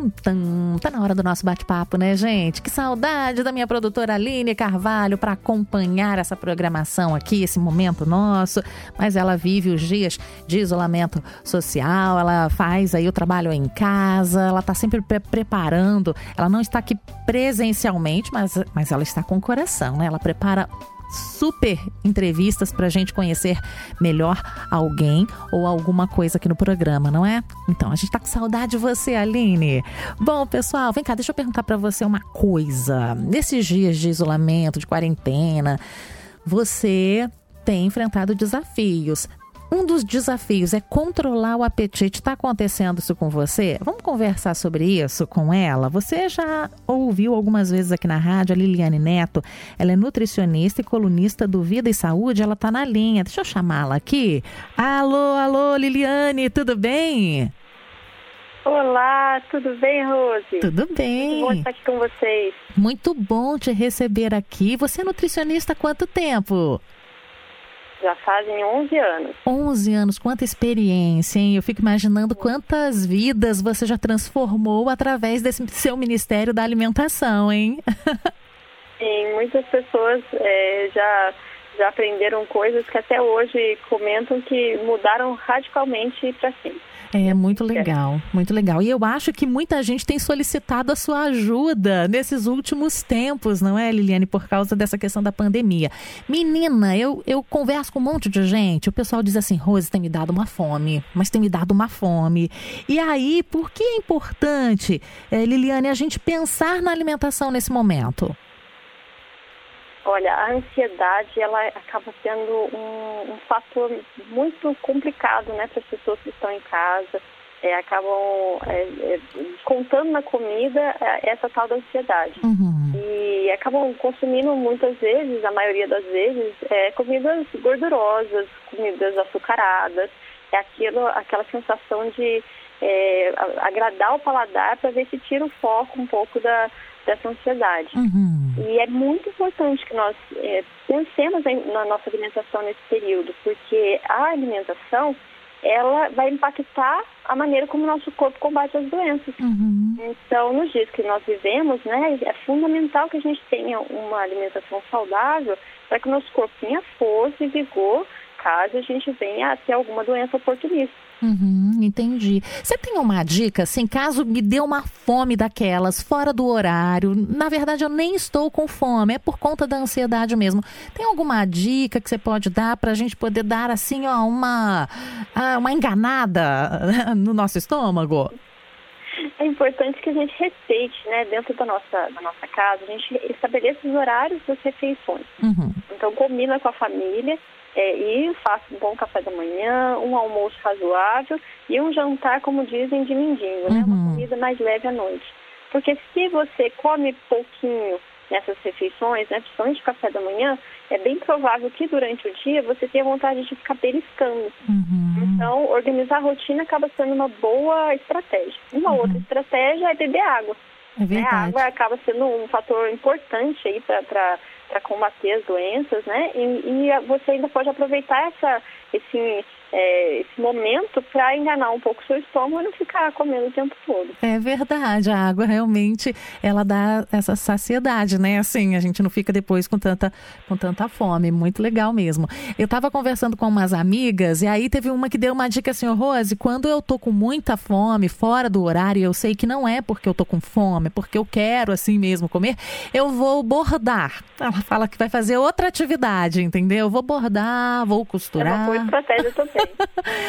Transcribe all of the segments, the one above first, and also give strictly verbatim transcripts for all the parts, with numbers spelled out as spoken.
Tum, tum. Tá na hora do nosso bate-papo, né, gente? Que saudade da minha produtora Aline Carvalho para acompanhar essa programação aqui, esse momento nosso. Mas ela vive os dias de isolamento social, ela faz aí o trabalho em casa, ela tá sempre pre- preparando. Ela não está aqui presencialmente, mas, mas ela está com o coração, né? Ela prepara super entrevistas para a gente conhecer melhor alguém ou alguma coisa aqui no programa, não é? Então, a gente tá com saudade de você, Aline. Bom, pessoal, vem cá, deixa eu perguntar para você uma coisa. Nesses dias de isolamento, de quarentena, você tem enfrentado desafios. Um dos desafios é controlar o apetite. Está acontecendo isso com você? Vamos conversar sobre isso com ela? Você já ouviu algumas vezes aqui na rádio a Liliane Neto. Ela é nutricionista e colunista do Vida e Saúde. Ela está na linha. Deixa eu chamá-la aqui. Alô, alô, Liliane, tudo bem? Olá, tudo bem, Rose? Tudo bem. Muito bom estar aqui com vocês. Muito bom te receber aqui. Você é nutricionista há quanto tempo? Já fazem onze anos. onze anos, quanta experiência, hein? Eu fico imaginando quantas vidas você já transformou através desse seu Ministério da Alimentação, hein? Sim, muitas pessoas é, já, já aprenderam coisas que até hoje comentam que mudaram radicalmente para sempre. É, muito legal, muito legal. E eu acho que muita gente tem solicitado a sua ajuda nesses últimos tempos, não é, Liliane? Por causa dessa questão da pandemia. Menina, eu, eu converso com um monte de gente, o pessoal diz assim, Rose, tem me dado uma fome, mas tem me dado uma fome. E aí, por que é importante, Liliane, a gente pensar na alimentação nesse momento? Olha, a ansiedade, ela acaba sendo um, um fator muito complicado, né, para as pessoas que estão em casa, é, acabam é, é, contando na comida é, essa tal da ansiedade. Uhum. E acabam consumindo muitas vezes, a maioria das vezes, é, comidas gordurosas, comidas açucaradas, é aquilo, aquela sensação de é, agradar o paladar para ver se tira o foco um pouco da... dessa ansiedade. Uhum. E é muito importante que nós é, pensemos em, na nossa alimentação nesse período, porque a alimentação, ela vai impactar a maneira como o nosso corpo combate as doenças. Uhum. Então, nos dias que nós vivemos, né, é fundamental que a gente tenha uma alimentação saudável para que o nosso corpo tenha força e vigor, caso a gente venha a ter alguma doença oportunista. Uhum, entendi. Você tem uma dica, assim, caso me dê uma fome daquelas, fora do horário, na verdade eu nem estou com fome, é por conta da ansiedade mesmo. Tem alguma dica que você pode dar pra gente poder dar, assim, ó, uma, uma enganada no nosso estômago? É importante que a gente respeite, né, dentro da nossa, da nossa casa, a gente estabeleça os horários das refeições. Uhum. Então, combina com a família. É, e faço um bom café da manhã, um almoço razoável e um jantar, como dizem, de mindinho, né? Uhum. Uma comida mais leve à noite. Porque se você come pouquinho nessas refeições, né, principalmente café da manhã, é bem provável que durante o dia você tenha vontade de ficar beliscando. Uhum. Então, organizar a rotina acaba sendo uma boa estratégia. Uma uhum. outra estratégia é beber água. É verdade. A água acaba sendo um fator importante aí para para combater as doenças, né? E, e você ainda pode aproveitar essa, esse, é, esse momento para enganar um pouco o seu estômago e não ficar comendo o tempo todo. É verdade, a água realmente, ela dá essa saciedade, né? Assim, a gente não fica depois com tanta, com tanta fome, muito legal mesmo. Eu estava conversando com umas amigas e aí teve uma que deu uma dica assim, oh, Rose, quando eu tô com muita fome, fora do horário, eu sei que não é porque eu tô com fome, é porque eu quero assim mesmo comer, eu vou bordar. Fala que vai fazer outra atividade, entendeu? Vou bordar, vou costurar. É uma boa estratégia também.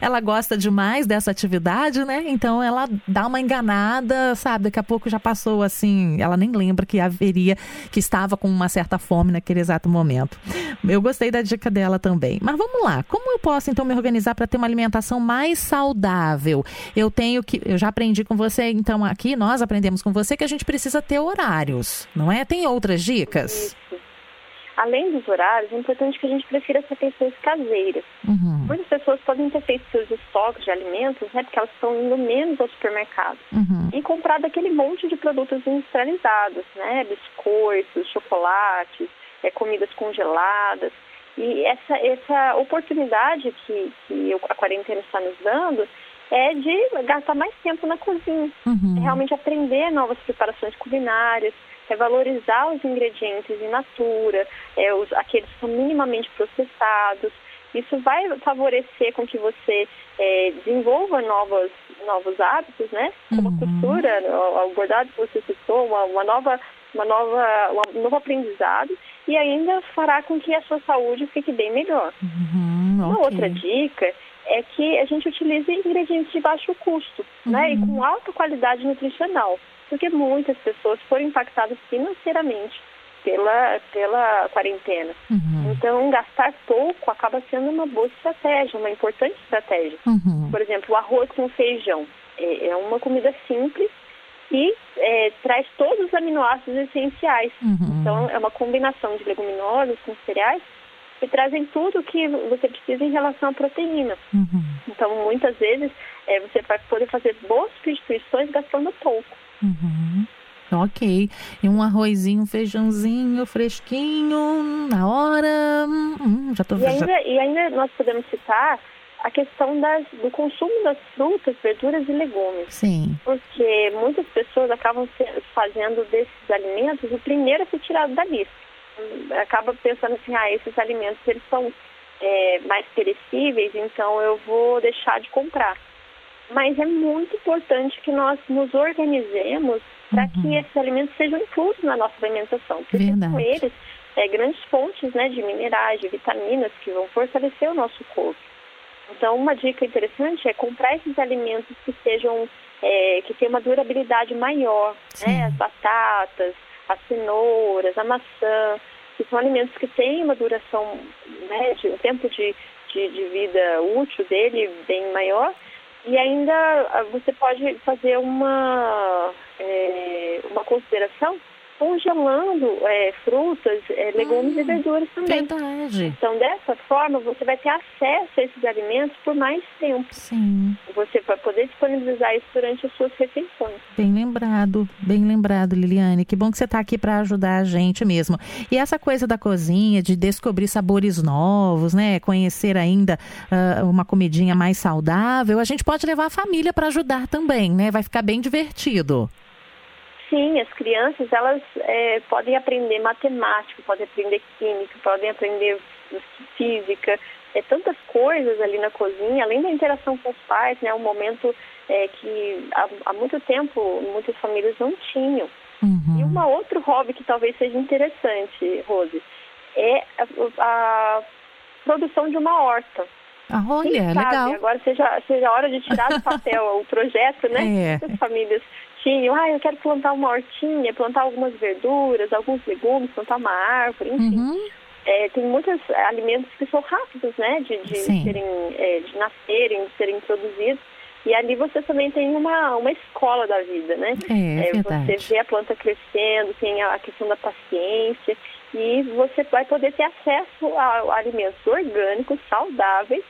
Ela gosta demais dessa atividade, né? Então ela dá uma enganada, sabe? Daqui a pouco já passou assim, ela nem lembra que haveria, que estava com uma certa fome naquele exato momento. Eu gostei da dica dela também. Mas vamos lá, como eu posso então me organizar para ter uma alimentação mais saudável? Eu tenho que, eu já aprendi com você, então aqui nós aprendemos com você que a gente precisa ter horários, não é? Tem outras dicas? Isso. Além dos horários, é importante que a gente prefira as refeições caseiras. Uhum. Muitas pessoas podem ter feito seus estoques de alimentos, né, porque elas estão indo menos ao supermercado. Uhum. E comprado aquele monte de produtos industrializados, né, biscoitos, chocolates, é, comidas congeladas. E essa, essa oportunidade que, que a quarentena está nos dando é de gastar mais tempo na cozinha. Uhum. É realmente aprender novas preparações culinárias, é valorizar os ingredientes in natura, é, os, aqueles que são minimamente processados. Isso vai favorecer com que você é, desenvolva novos, novos hábitos, né? Como a costura, o, o bordado que você citou, uma, uma nova, uma nova, um novo aprendizado, e ainda fará com que a sua saúde fique bem melhor. Uhum, uma okay. outra dica é que a gente utilize ingredientes de baixo custo, uhum. né? E com alta qualidade nutricional, porque muitas pessoas foram impactadas financeiramente pela, pela quarentena. Uhum. Então, gastar pouco acaba sendo uma boa estratégia, uma importante estratégia. Uhum. Por exemplo, o arroz com feijão é, é uma comida simples e é, traz todos os aminoácidos essenciais. Uhum. Então, é uma combinação de leguminosas com cereais que trazem tudo o que você precisa em relação à proteína. Uhum. Então, muitas vezes, é, você vai poder fazer boas substituições gastando pouco. Uhum. Ok, e um arrozinho, um feijãozinho fresquinho, na hora, hum, já estou vendo. E ainda nós podemos citar a questão das, do consumo das frutas, verduras e legumes. Sim. Porque muitas pessoas acabam se, fazendo desses alimentos o primeiro a ser tirado da lista. Acaba pensando assim, ah, esses alimentos eles são é, mais perecíveis, então eu vou deixar de comprar. Mas é muito importante que nós nos organizemos para uhum. que esses alimentos sejam inclusos na nossa alimentação. Porque Verdade. são eles é, grandes fontes, né, de minerais, de vitaminas que vão fortalecer o nosso corpo. Então, uma dica interessante é comprar esses alimentos que sejam, é, que tenham uma durabilidade maior. Né? As batatas, as cenouras, a maçã, que são alimentos que têm uma duração, né, de, um tempo de, de, de vida útil dele bem maior. E ainda você pode fazer uma, é, uma consideração congelando é, frutas, é, legumes hum, e verduras também. Verdade. Então, dessa forma, você vai ter acesso a esses alimentos por mais tempo. Sim. Você vai poder disponibilizar isso durante as suas refeições. Bem lembrado, bem lembrado, Liliane. Que bom que você está aqui para ajudar a gente mesmo. E essa coisa da cozinha, de descobrir sabores novos, né? Conhecer ainda uh, uma comidinha mais saudável, a gente pode levar a família para ajudar também, né? Vai ficar bem divertido. Sim, as crianças, elas é, podem aprender matemática, podem aprender química, podem aprender física, é, tantas coisas ali na cozinha, além da interação com os pais, né, um momento é, que há, há muito tempo muitas famílias não tinham. Uhum. E um outro hobby que talvez seja interessante, Rose, é a, a produção de uma horta. Ah, olha, sabe, legal. Agora seja, seja a hora de tirar do papel o projeto, né, é. As famílias... Ah, eu quero plantar uma hortinha, plantar algumas verduras, alguns legumes, plantar uma árvore, enfim. Uhum. É, tem muitos alimentos que são rápidos, né, de, de, serem, é, de nascerem, de serem produzidos. E ali você também tem uma, uma escola da vida, né? É, é verdade. Você vê a planta crescendo, tem a questão da paciência. E você vai poder ter acesso a alimentos orgânicos, saudáveis,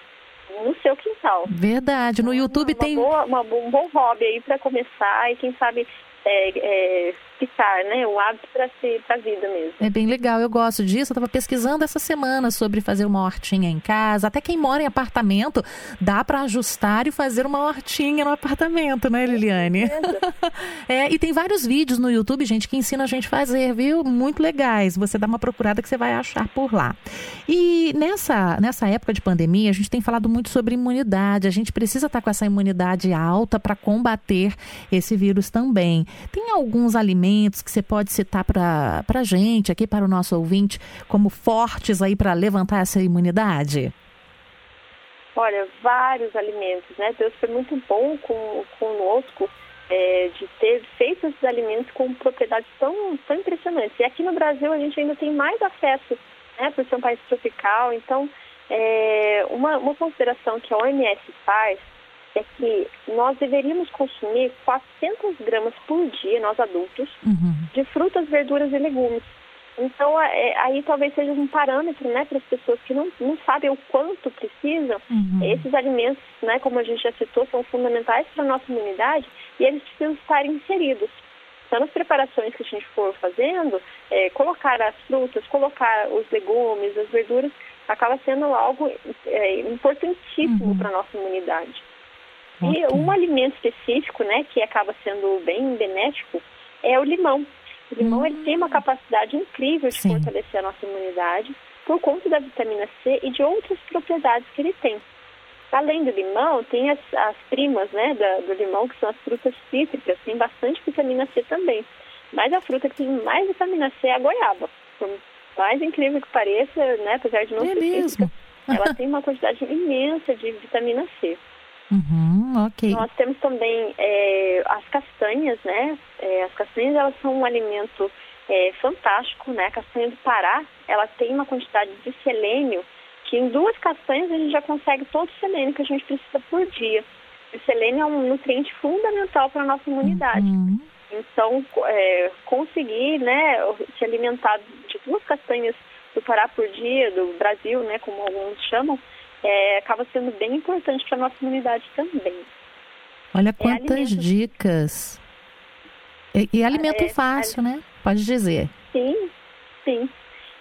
no seu quintal. Verdade, no YouTube uma, uma tem... Boa, uma, um bom hobby aí para começar e quem sabe é, é, ficar, né, o hábito para si, a vida mesmo. É bem legal, eu gosto disso, eu estava pesquisando essa semana sobre fazer uma hortinha em casa, até quem mora em apartamento dá para ajustar e fazer uma hortinha no apartamento, né, Liliane? É, e tem vários vídeos no YouTube, gente, que ensina a gente a fazer, viu? Muito legais, você dá uma procurada que você vai achar por lá. E nessa, nessa época de pandemia, a gente tem falado muito sobre imunidade, a gente precisa estar com essa imunidade alta para combater esse vírus também. Tem alguns alimentos que você pode citar para a gente, aqui para o nosso ouvinte, como fortes aí para levantar essa imunidade? Olha, vários alimentos, né? Deus foi muito bom com, conosco é, de ter feito esses alimentos com propriedades tão, tão impressionantes. E aqui no Brasil a gente ainda tem mais acesso, né? Por ser um país tropical. Então, é, uma, uma consideração que a O M S faz é que nós deveríamos consumir quatrocentas gramas por dia, nós adultos, uhum. de frutas, verduras e legumes. Então, é, aí talvez seja um parâmetro, né, para as pessoas que não, não sabem o quanto precisam. Uhum. Esses alimentos, né, como a gente já citou, são fundamentais para a nossa imunidade e eles precisam estar inseridos. Então, nas preparações que a gente for fazendo, é, colocar as frutas, colocar os legumes, as verduras, acaba sendo algo é, importantíssimo uhum. para a nossa imunidade. E um alimento específico, né, que acaba sendo bem benéfico, é o limão. O limão hum. ele tem uma capacidade incrível de Sim. fortalecer a nossa imunidade por conta da vitamina C e de outras propriedades que ele tem. Além do limão, tem as, as primas, né, da, do limão, que são as frutas cítricas, tem bastante vitamina C também. Mas a fruta que tem mais vitamina C é a goiaba. Por mais incrível que pareça, né, apesar de não é ser cítrica, ela tem uma quantidade imensa de vitamina C. Uhum, okay. Nós temos também é, as castanhas, né? É, as castanhas, elas são um alimento é, fantástico, né? A castanha do Pará, ela tem uma quantidade de selênio que em duas castanhas a gente já consegue todo o selênio que a gente precisa por dia. O selênio é um nutriente fundamental para a nossa imunidade. Uhum. Então, é, conseguir, né, se alimentar de duas castanhas do Pará por dia, do Brasil, né, como alguns chamam, É, acaba sendo bem importante para a nossa imunidade também. Olha quantas é dicas. E, e alimento é, fácil, é, né? Pode dizer. Sim, sim.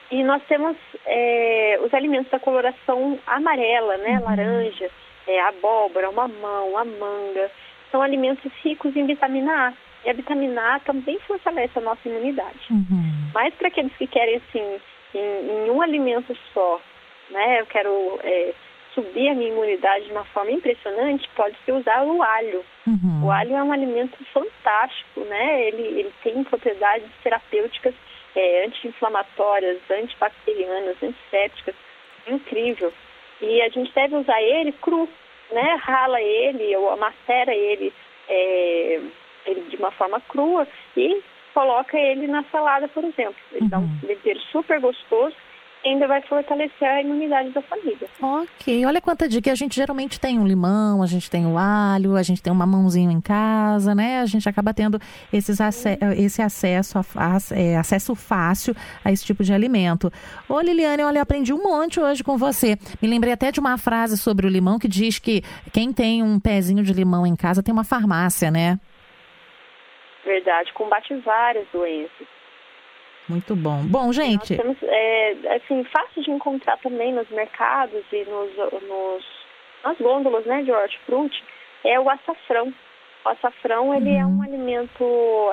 E nós temos é, os alimentos da coloração amarela, né? Uhum. Laranja, é, abóbora, o mamão, a manga. São alimentos ricos em vitamina A. E a vitamina A também fortalece a nossa imunidade. Uhum. Mas para aqueles que querem, assim, em, em um alimento só, né? Eu quero... É, subir a minha imunidade de uma forma impressionante, pode-se usar o alho. Uhum. O alho é um alimento fantástico, né? Ele, ele tem propriedades terapêuticas é, anti-inflamatórias, antibacterianas, antissépticas, incrível. E a gente deve usar ele cru, né? Rala ele ou macera ele, é, ele de uma forma crua e coloca ele na salada, por exemplo. Ele uhum. dá um tempero super gostoso, ainda vai fortalecer a imunidade da família. Ok, olha quanta dica. A gente geralmente tem um limão, a gente tem o alho, a gente tem um mamãozinho em casa, né? A gente acaba tendo esses ac- esse acesso, a, a, é, acesso fácil a esse tipo de alimento. Ô Liliane, olha, aprendi um monte hoje com você. Me lembrei até de uma frase sobre o limão que diz que quem tem um pezinho de limão em casa tem uma farmácia, né? Verdade, combate várias doenças. Muito bom. Bom, gente... Nós temos, é, assim, fácil de encontrar também nos mercados e nos, nos, nas gôndolas, né, de hortifruti, é o açafrão. O açafrão, uhum. ele é um alimento,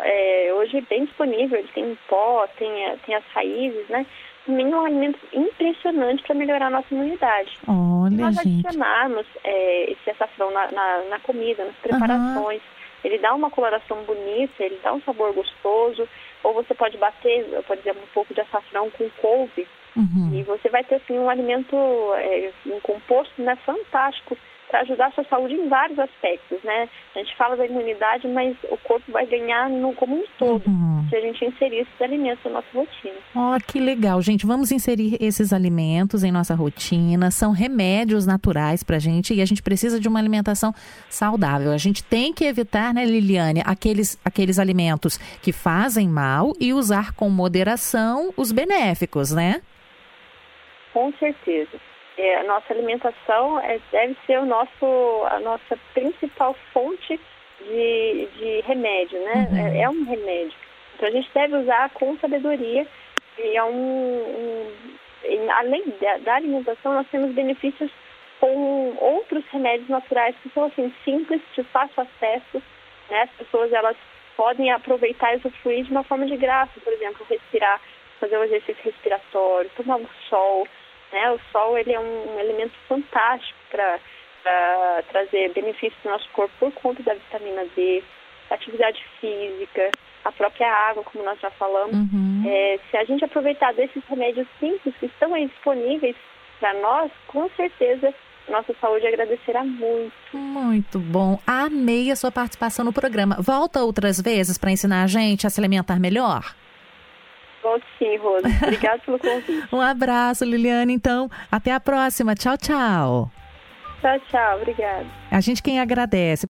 é, hoje, bem disponível. Ele tem pó, tem, tem as raízes, né? Também é um alimento impressionante para melhorar a nossa imunidade. Olha, se nós gente. adicionarmos é, esse açafrão na, na, na comida, nas preparações, uhum. ele dá uma coloração bonita, ele dá um sabor gostoso. Ou você pode bater, por exemplo, um pouco de açafrão com couve. Uhum. E você vai ter, assim, um alimento, é, um composto, né, fantástico para ajudar a sua saúde em vários aspectos, né? A gente fala da imunidade, mas o corpo vai ganhar no, como um todo, uhum. se a gente inserir esses alimentos na nossa rotina. Ó, oh, que legal, gente. Vamos inserir esses alimentos em nossa rotina. São remédios naturais pra gente e a gente precisa de uma alimentação saudável. A gente tem que evitar, né, Liliane, aqueles, aqueles alimentos que fazem mal e usar com moderação os benéficos, né? Com certeza. É, a nossa alimentação é, deve ser o nosso, a nossa principal fonte de, de remédio, né? Uhum. É, é um remédio. Então, a gente deve usar com sabedoria. E é um, um, além da, da alimentação, nós temos benefícios com outros remédios naturais que são, assim, simples, de fácil acesso, né? As pessoas, elas podem aproveitar e usufruir de uma forma de graça. Por exemplo, respirar, fazer um exercício respiratório, tomar um sol... Né? O sol, ele é um, um elemento fantástico para trazer benefícios para o nosso corpo por conta da vitamina D, atividade física, a própria água, como nós já falamos. Uhum. É, se a gente aproveitar desses remédios simples que estão aí disponíveis para nós, com certeza nossa saúde agradecerá muito. Muito bom. Amei a sua participação no programa. Volta outras vezes para ensinar a gente a se alimentar melhor? Volte sim, Rosa. Obrigada pelo convite. Um abraço, Liliane. Então, até a próxima. Tchau, tchau. Tchau, tchau. Obrigada. A gente quem agradece.